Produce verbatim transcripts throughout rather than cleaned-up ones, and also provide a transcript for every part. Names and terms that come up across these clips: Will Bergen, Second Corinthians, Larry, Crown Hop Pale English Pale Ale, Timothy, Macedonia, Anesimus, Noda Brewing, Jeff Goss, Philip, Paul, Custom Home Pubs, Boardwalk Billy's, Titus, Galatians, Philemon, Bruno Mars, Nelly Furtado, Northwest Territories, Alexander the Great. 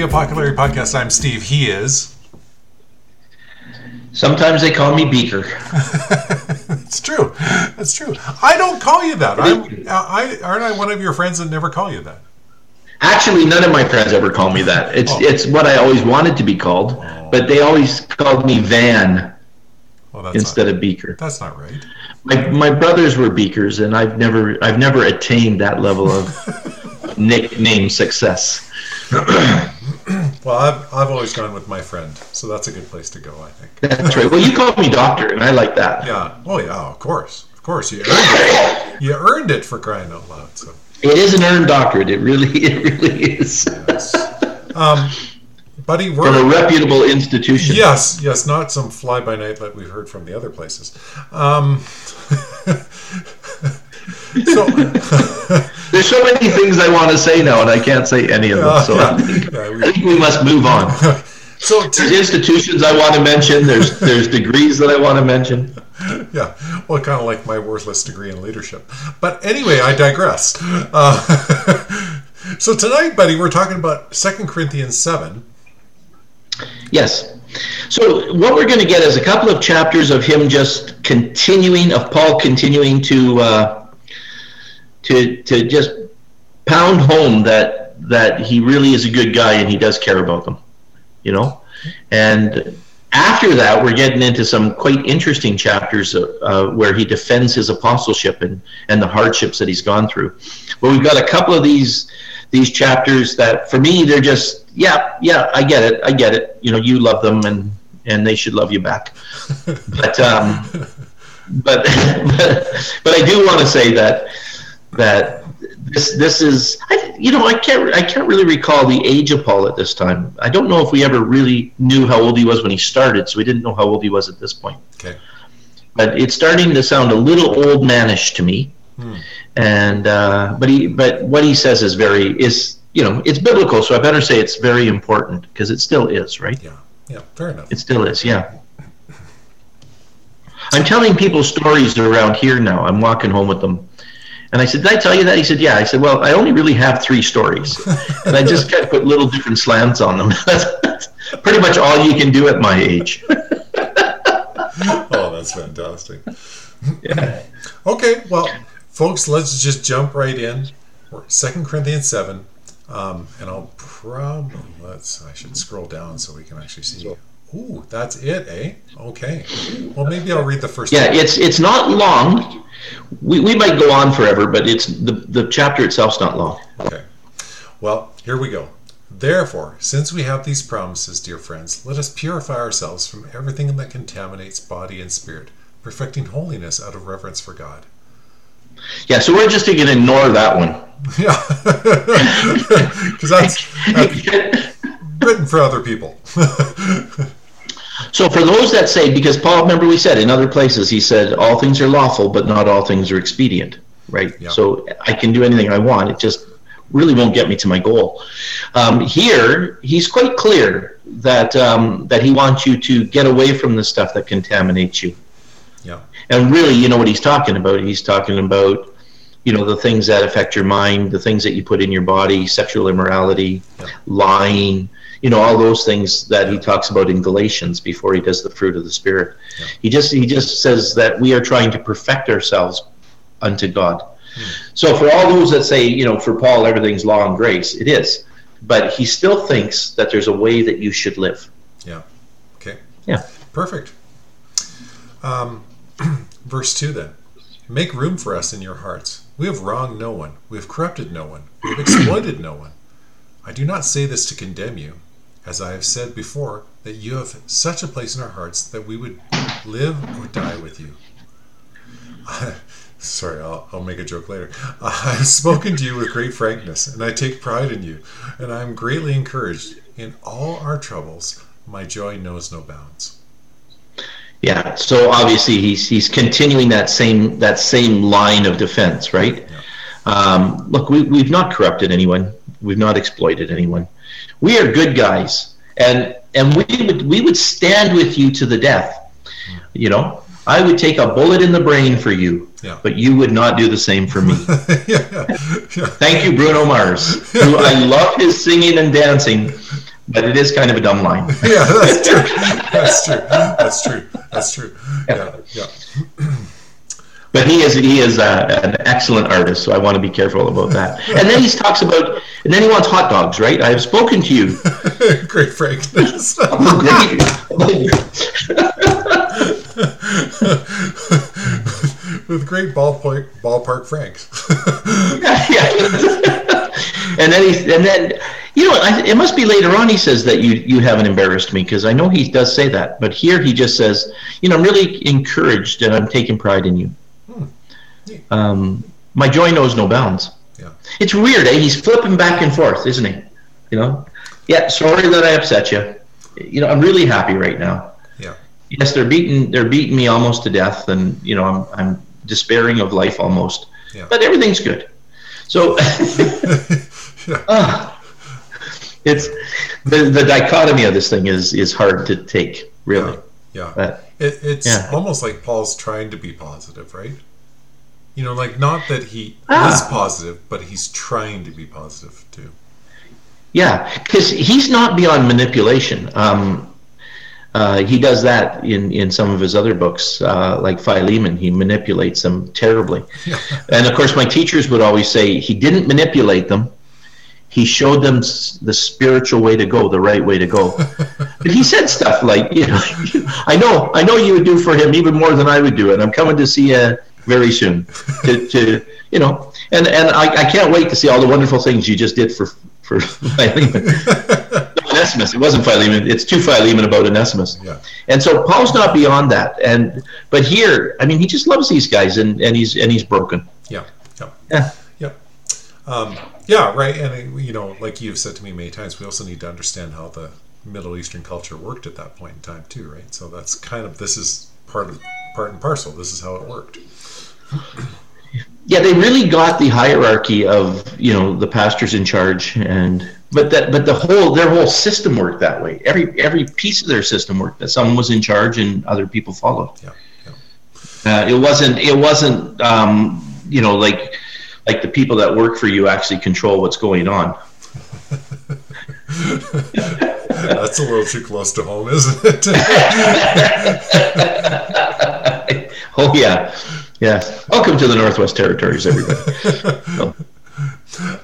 the Apocalyptic Podcast. I'm Steve. He is. Sometimes they call me Beaker. It's true. That's true. I don't call you that. I'm, I aren't I one of your friends that never call you that? Actually, none of my friends ever call me that. It's oh. it's what I always wanted to be called, but they always called me Van well, that's instead not, of Beaker. That's not right. My my brothers were Beakers, and I've never I've never attained that level of nickname success. Well, I've I've always gone with my friend, so that's a good place to go, I think. That's right. Well, you called me Doctor, and I like that. Yeah. Well, yeah. Of course, of course, you earned it. You earned it for crying out loud. So. It is an earned doctorate. It really, it really is. Yes. Um, buddy, we're from a reputable institution. Yes, yes, not some fly by night that we've heard from the other places. Um, so there's so many things I want to say now, and I can't say any of them. Uh, so yeah, I, think, yeah, we, I think we must move on. So t- there's institutions I want to mention. There's there's degrees that I want to mention. Yeah, well, kind of like my worthless degree in leadership. But anyway, I digress. Uh, so tonight, buddy, we're talking about Second Corinthians seven. Yes. So what we're going to get is a couple of chapters of him just continuing, of Paul continuing to uh, to to just pound home that that he really is a good guy and he does care about them, you know, and. After that, we're getting into some quite interesting chapters uh, uh, where he defends his apostleship and, and the hardships that he's gone through. But we've got a couple of these these chapters that, for me, they're just, yeah, yeah, I get it, I get it. You know, you love them, and, and they should love you back. But um, but, but but I do want to say that that this this is, I, you know, I can't I can't really recall the age of Paul at this time. I don't know if we ever really knew how old he was when he started, so we didn't know how old he was at this point. Okay. But it's starting to sound a little old manish to me. Hmm. And uh, but he but what he says is very is you know it's biblical, so I better say it's very important because it still is, right? Yeah. Yeah. Fair enough. It still is. Yeah. I'm telling people stories around here now. I'm walking home with them. And I said, did I tell you that? He said, yeah. I said, well, I only really have three stories. And I just kind of put little different slants on them. That's pretty much all you can do at my age. Oh, that's fantastic. Yeah. Okay, well, folks, let's just jump right in. We're Second Corinthians seven. Um, and I'll probably, let's, I should scroll down so we can actually see. Ooh, that's it, eh? Okay. Well, maybe I'll read the first yeah, one. Yeah, it's it's not long. We we might go on forever, but it's the, the chapter itself's not long. Okay. Well, here we go. Therefore, since we have these promises, dear friends, let us purify ourselves from everything that contaminates body and spirit, perfecting holiness out of reverence for God. Yeah, so we're just going to ignore that one. Yeah. Because that's, that's written for other people. So for those that say, because Paul, remember we said in other places, he said, all things are lawful, but not all things are expedient, right? Yeah. So I can do anything I want. It just really won't get me to my goal. Um, here, he's quite clear that um, that he wants you to get away from the stuff that contaminates you. Yeah. And really, you know what he's talking about? He's talking about, you know, the things that affect your mind, the things that you put in your body, sexual immorality, yeah. lying, you know, all those things that he talks about in Galatians before he does the fruit of the Spirit. Yeah. He just he just says that we are trying to perfect ourselves unto God. Hmm. So for all those that say, you know, for Paul, everything's law and grace, it is. But he still thinks that there's a way that you should live. Yeah. Okay. Yeah. Perfect. Um, verse two then. Make room for us in your hearts. We have wronged no one. We have corrupted no one. We have exploited no one. I do not say this to condemn you. As I have said before, that you have such a place in our hearts that we would live or die with you. I, sorry, I'll, I'll make a joke later. I have spoken to you with great frankness, and I take pride in you, and I am greatly encouraged. In all our troubles, my joy knows no bounds. Yeah, so obviously he's he's continuing that same that same line of defense, right? Yeah. Um, look, we, we've not corrupted anyone. We've not exploited anyone. We are good guys, and and we would we would stand with you to the death. You know, I would take a bullet in the brain for you, yeah. but you would not do the same for me. yeah, yeah. Thank you, Bruno Mars, who I love his singing and dancing, but it is kind of a dumb line. Yeah, that's true. That's true. That's true. That's true. Yeah, yeah. But he is he is a, an excellent artist, so I want to be careful about that. And then he talks about, and then he wants hot dogs, right? I have spoken to you. Great frankness. With great ballpark ballpark franks. yeah, yeah. and then he and then you know I, it must be later on he says that you you haven't embarrassed me, because I know he does say that, but here he just says, you know, I'm really encouraged and I'm taking pride in you. Um, my joy knows no bounds. Yeah. It's weird, eh? He's flipping back and forth, isn't he? You know? Yeah, sorry that I upset you. You know, I'm really happy right now. Yeah. Yes, they're beating they're beating me almost to death, and you know, I'm I'm despairing of life almost. Yeah. But everything's good. So yeah. uh, it's the the dichotomy of this thing is is hard to take, really. Yeah. yeah. But, it, it's yeah. almost like Paul's trying to be positive, right? You know, like, not that he ah. is positive, but he's trying to be positive, too. Yeah, because he's not beyond manipulation. Um, uh, he does that in, in some of his other books, uh, like Philemon. He manipulates them terribly. And, of course, my teachers would always say he didn't manipulate them. He showed them the spiritual way to go, the right way to go. But he said stuff like, you know, I know, I know you would do for him even more than I would do it. I'm coming to see a... very soon to, to you know and and I, I can't wait to see all the wonderful things you just did for for Philemon. No, Anesimus. It wasn't Philemon, it's to Philemon about Anesimus. Yeah. And so Paul's not beyond that, and but here, I mean, he just loves these guys, and and he's and he's broken. Yeah. Yeah. Yeah. Yeah. Um, yeah, right. And you know, like you've said to me many times, we also need to understand how the Middle Eastern culture worked at that point in time too, right? So that's kind of this is part of part and parcel. This is how it worked. Yeah, they really got the hierarchy of, you know, the pastors in charge, and but that but the whole their whole system worked that way. Every every piece of their system worked, that someone was in charge and other people followed. Yeah, yeah. Uh, it wasn't it wasn't um, you know like like the people that work for you actually control what's going on. That's a little too close to home, isn't it? Oh yeah. Yes. Welcome to the Northwest Territories, everybody. So,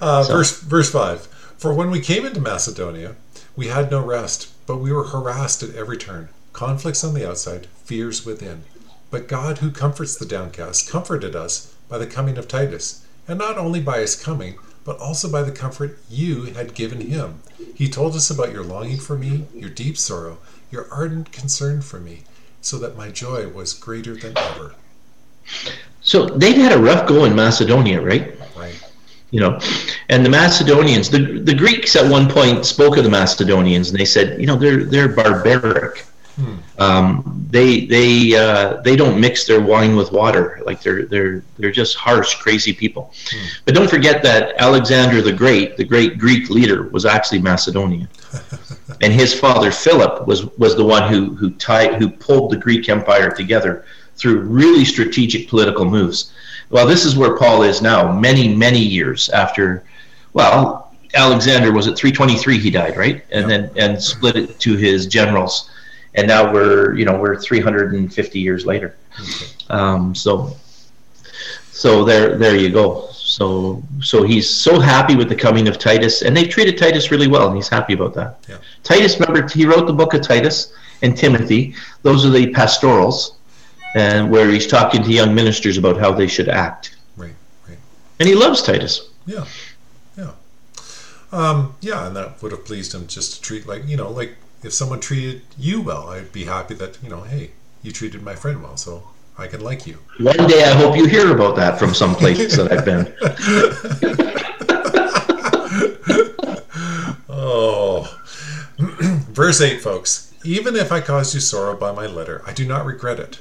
uh, so. Verse verse five. For when we came into Macedonia, we had no rest, but we were harassed at every turn. Conflicts on the outside, fears within. But God, who comforts the downcast, comforted us by the coming of Titus, and not only by his coming, but also by the comfort you had given him. He told us about your longing for me, your deep sorrow, your ardent concern for me, so that my joy was greater than ever. So they've had a rough go in Macedonia, right? Right. You know, and the Macedonians, the the Greeks at one point spoke of the Macedonians, and they said, you know, they're they're barbaric. Hmm. Um, they they uh, they don't mix their wine with water. Like they're they're they're just harsh, crazy people. Hmm. But don't forget that Alexander the Great, the great Greek leader, was actually Macedonian, and his father Philip was was the one who who tied who pulled the Greek Empire together through really strategic political moves. Well, this is where Paul is now, many, many years after, well, Alexander, was it three twenty-three he died, right? And yeah. then and split it to his generals. And now we're, you know, we're three hundred fifty years later. Okay. Um, so so there there you go. So so he's so happy with the coming of Titus, and they treated Titus really well, and he's happy about that. Yeah. Titus, remember, he wrote the book of Titus and Timothy. Those are the pastorals. And where he's talking to young ministers about how they should act. Right, right. And he loves Titus. Yeah, yeah. Um, yeah, and that would have pleased him just to treat, like, you know, like if someone treated you well, I'd be happy that, you know, hey, you treated my friend well, so I can like you. One day I hope you hear about that from some place that I've been. Oh. Verse eight, folks. Even if I caused you sorrow by my letter, I do not regret it.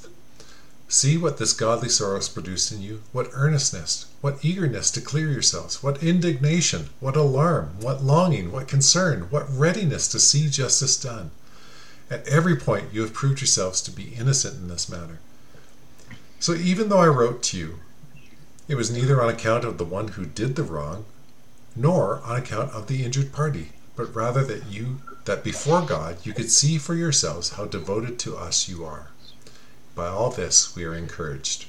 See what this godly sorrow has produced in you, what earnestness, what eagerness to clear yourselves, what indignation, what alarm, what longing, what concern, what readiness to see justice done. At every point you have proved yourselves to be innocent in this matter. So even though I wrote to you, it was neither on account of the one who did the wrong, nor on account of the injured party, but rather that you, that before God you could see for yourselves how devoted to us you are. By all this we are encouraged.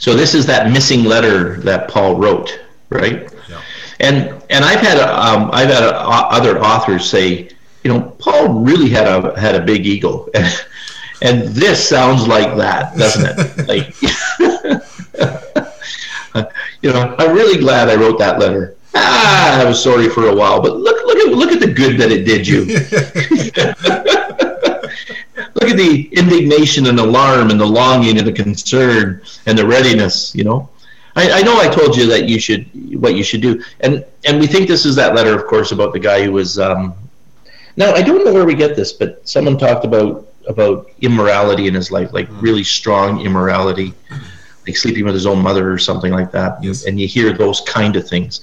So this is that missing letter that Paul wrote, right? Yeah. And and I've had um, I've had other authors say, you know, Paul really had a had a big ego, and this sounds like that, doesn't it? Like, you know, I'm really glad I wrote that letter. Ah, I was sorry for a while, but look look at look at the good that it did you. Look at the indignation and alarm and the longing and the concern and the readiness, you know. I, I know I told you that you should, what you should do. And and we think this is that letter, of course, about the guy who was, um, now I don't know where we get this, but someone talked about, about immorality in his life, like really strong immorality, like sleeping with his own mother or something like that. Yes. And you hear those kind of things.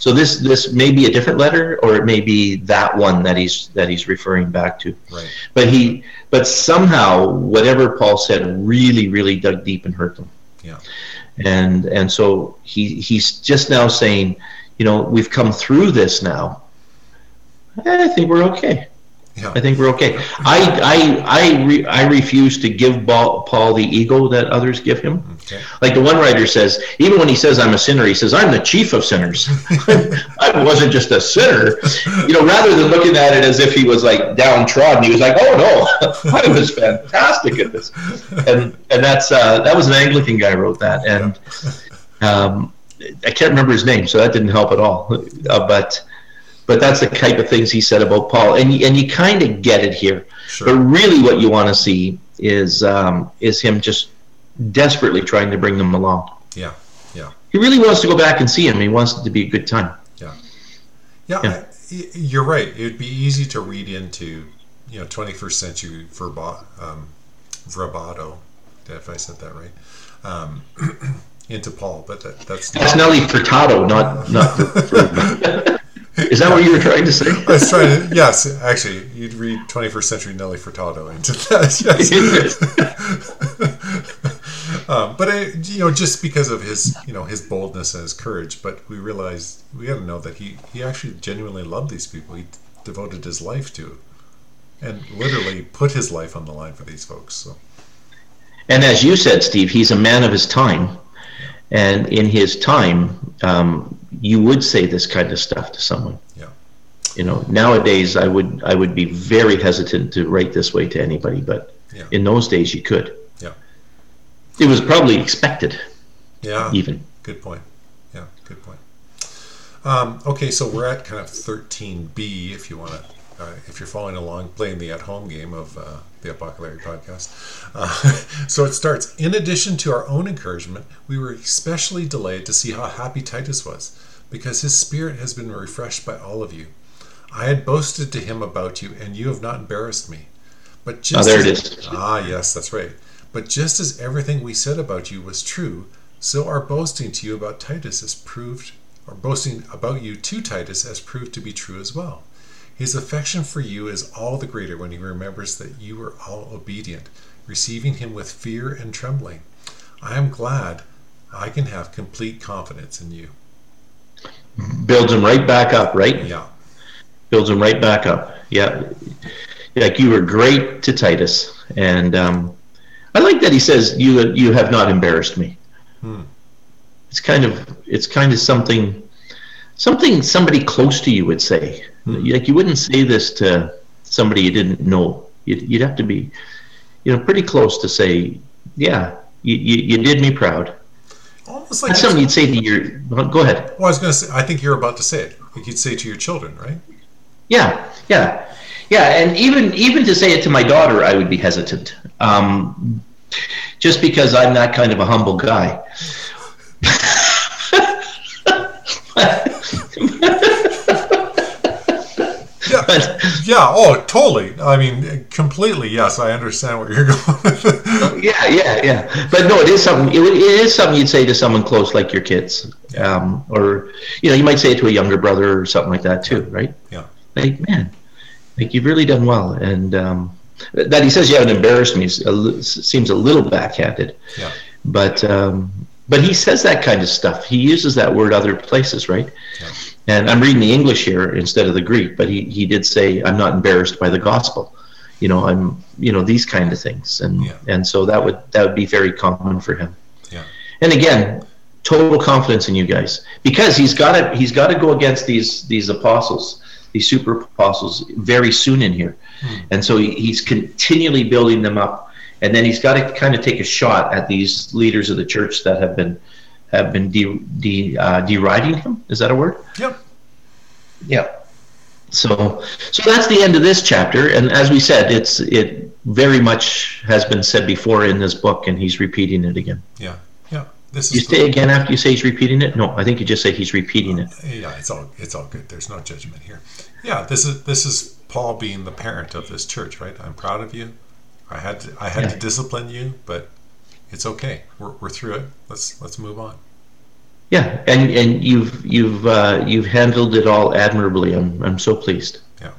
So this this may be a different letter, or it may be that one that he's that he's referring back to. Right. But he but somehow whatever Paul said really, really dug deep and hurt them. Yeah. And and so he he's just now saying, you know, we've come through this now. I think we're okay. Yeah. I think we're okay. I I I re, I refuse to give Paul the ego that others give him. Okay. Like the one writer says, even when he says I'm a sinner, he says I'm the chief of sinners. I wasn't just a sinner, you know. Rather than looking at it as if he was like downtrodden, he was like, oh no, I was fantastic at this. And and that's uh, that was an Anglican guy who wrote that, and um, I can't remember his name, so that didn't help at all. Uh, but. But that's the type of things he said about Paul, and and you kind of get it here. Sure. But really, what you want to see is um, is him just desperately trying to bring them along. Yeah, yeah. He really wants to go back and see him. He wants it to be a good time. Yeah, yeah. yeah. I, you're right. It'd be easy to read into, you know, twenty-first century verba, um, verbato, if I said that right, um, into Paul. But that, that's that's Nelly Furtado, not not. For, Is that what you were trying to say? I was trying to, yes. Actually, you'd read twenty-first century Nelly Furtado into that. Yes. um, but it, you know, just because of his, you know, his boldness and his courage. But we realized we got to know that he, he actually genuinely loved these people. He devoted his life to, and literally put his life on the line for these folks. So. And as you said, Steve, he's a man of his time, and in his time. Um, you would say this kind of stuff to someone. Yeah. You know, nowadays I would I would be very hesitant to write this way to anybody, but yeah. In those days you could. Yeah. It was probably expected. Yeah. Even. Good point. Yeah, good point. Um, okay, so we're at kind of thirteen B if you want to uh, if you're following along playing the at-home game of uh, the Apocalyptic Podcast. Uh, so it starts, in addition to our own encouragement, we were especially delayed to see how happy Titus was, because his spirit has been refreshed by all of you. I had boasted to him about you, and you have not embarrassed me. But just oh, there as, it is. Ah, yes, that's right. But just as everything we said about you was true, so our boasting to you about Titus has proved, or boasting about you to Titus has proved to be true as well. His affection for you is all the greater when he remembers that you were all obedient, receiving him with fear and trembling. I am glad I can have complete confidence in you. Builds him right back up, right? Yeah. Builds him right back up. Yeah. Like you were great to Titus, and um, I like that he says you you have not embarrassed me. Hmm. It's kind of it's kind of something something somebody close to you would say. Hmm. Like you wouldn't say this to somebody you didn't know. You'd, you'd have to be, you know, pretty close to say, yeah, you you, you did me proud. Almost like that's something you'd say to your. Go ahead. Well, I was going to say. I think you're about to say it. Like you'd say to your children, right? Yeah, yeah, yeah. And even even to say it to my daughter, I would be hesitant, um, just because I'm that kind of a humble guy. yeah, but yeah, oh, totally. I mean, completely. Yes, I understand where you're going with. yeah, yeah, yeah. But no, it is something. It, it is something you'd say to someone close, like your kids, um, or you know, you might say it to a younger brother or something like that too, right? Yeah. Like, man, like you've really done well, and um, that he says you haven't embarrassed me seems a little backhanded. Yeah. But um, but he says that kind of stuff. He uses that word other places, right? Yeah. And I'm reading the English here instead of the Greek, but he, he did say, I'm not embarrassed by the gospel. You know, I'm, you know, these kind of things. And yeah. and so that would that would be very common for him. Yeah. And again, total confidence in you guys. Because he's gotta he's gotta go against these these apostles, these super apostles, very soon in here. Mm. And so he, he's continually building them up, and then he's gotta kind of take a shot at these leaders of the church that have been have been de- de- uh, deriding him. Is that a word? Yep. Yep. So so that's the end of this chapter. And as we said, it's it very much has been said before in this book, and he's repeating it again. Yeah. Yeah. This is you say the, again after you say he's repeating it? No, I think you just say he's repeating uh, it. Yeah, it's all it's all good. There's no judgment here. Yeah, this is this is Paul being the parent of this church, right? I'm proud of you. I had to, I had yeah. to discipline you, but it's okay. We're we're through it. Let's let's move on. Yeah, and, and you've you've uh, you've handled it all admirably. I'm I'm so pleased. Yeah,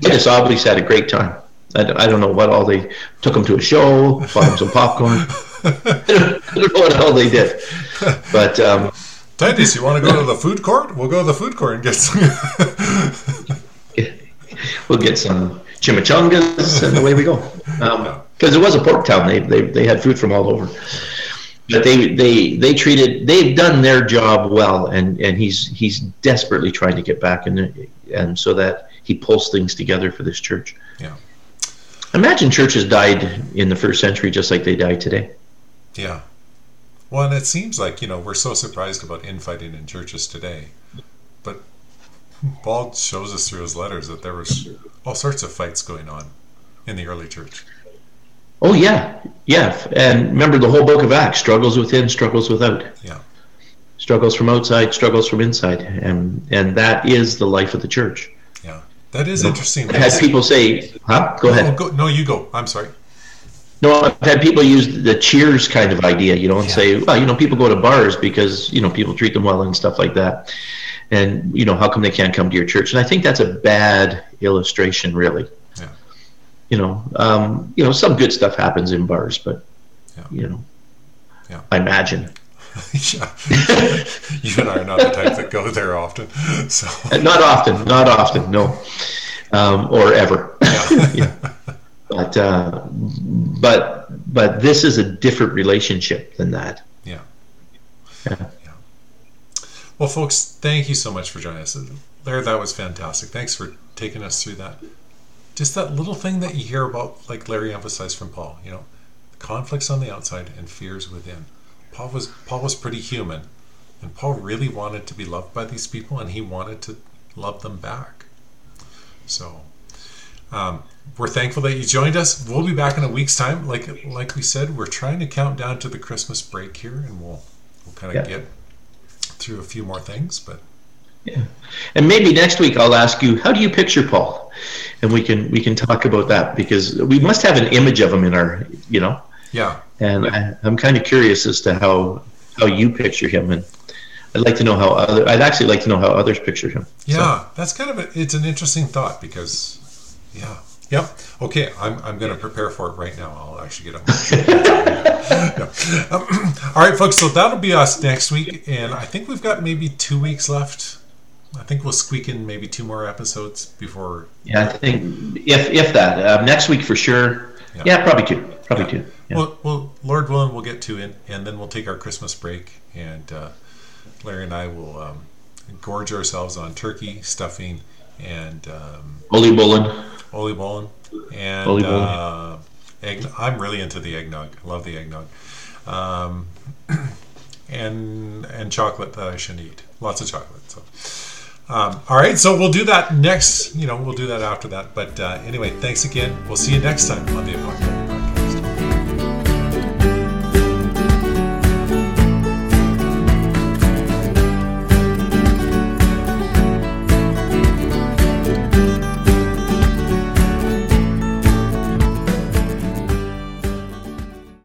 Titus obviously had a great time. I, I don't know what all they took him to a show, bought him some popcorn. I, don't, I don't know what all they did. But um, Titus, you want to go to the food court? We'll go to the food court and get some. We'll get some chimichangas, and away we go. Um, because it was a pork town. They they they had food from all over. But they they they treated they've done their job well, and, and he's he's desperately trying to get back in there, and so that he pulls things together for this church. Yeah. Imagine churches died in the first century just like they die today. Yeah. Well, and it seems like, you know, we're so surprised about infighting in churches today. But Paul shows us through his letters that there was all sorts of fights going on in the early church. Oh, yeah, yeah. And remember, the whole book of Acts, struggles within, struggles without. Yeah. Struggles from outside, struggles from inside. And and that is the life of the church. Yeah, that is interesting. I've had people say, huh? Go ahead. Oh, go, no, you go. I'm sorry. No, I've had people use the Cheers kind of idea, you know, and yeah. say, well, you know, people go to bars because, you know, people treat them well and stuff like that. And, you know, how come they can't come to your church? And I think that's a bad illustration, really. You know, um, you know, some good stuff happens in bars, but yeah. you know, yeah. I imagine. yeah, you and I are not the type that go there often. So not often, not often, no, um, or ever. Yeah. yeah. But uh, but but this is a different relationship than that. Yeah. yeah. Yeah. Well, folks, thank you so much for joining us. Larry, that was fantastic. Thanks for taking us through that. Just that little thing that you hear about, like Larry emphasized from Paul, you know, conflicts on the outside and fears within. Paul was Paul was pretty human, and Paul really wanted to be loved by these people, and he wanted to love them back. So um, we're thankful that you joined us. We'll be back in a week's time. Like like we said, we're trying to count down to the Christmas break here, and we'll we'll kind of yeah. get through a few more things, but. Yeah. And maybe next week I'll ask you, how do you picture Paul? And we can we can talk about that, because we must have an image of him in our, you know. Yeah. And I, I'm kind of curious as to how how you picture him, and I'd like to know how other. I'd actually like to know how others picture him. Yeah, so. That's kind of a, it's an interesting thought, because, yeah, yep. Okay, I'm I'm going to prepare for it right now. I'll actually get up. No. Um, all right, folks. So that'll be us next week, and I think we've got maybe two weeks left. I think we'll squeak in maybe two more episodes before. Yeah, I think if if that uh, next week for sure. Yeah, yeah probably two. Probably yeah. two. Yeah. Well, well, Lord willing, we'll get two in, and then we'll take our Christmas break, and uh, Larry and I will um, gorge ourselves on turkey stuffing and um, Oli Bolin. Oli Bolin and Oli Bolin. Uh, egg. I'm really into the eggnog. I love the eggnog, um, and and chocolate that I shouldn't eat. Lots of chocolate. So. Um, all right, so we'll do that next, you know, we'll do that after that. But uh, anyway, thanks again. We'll see you next time on The Apocalypse.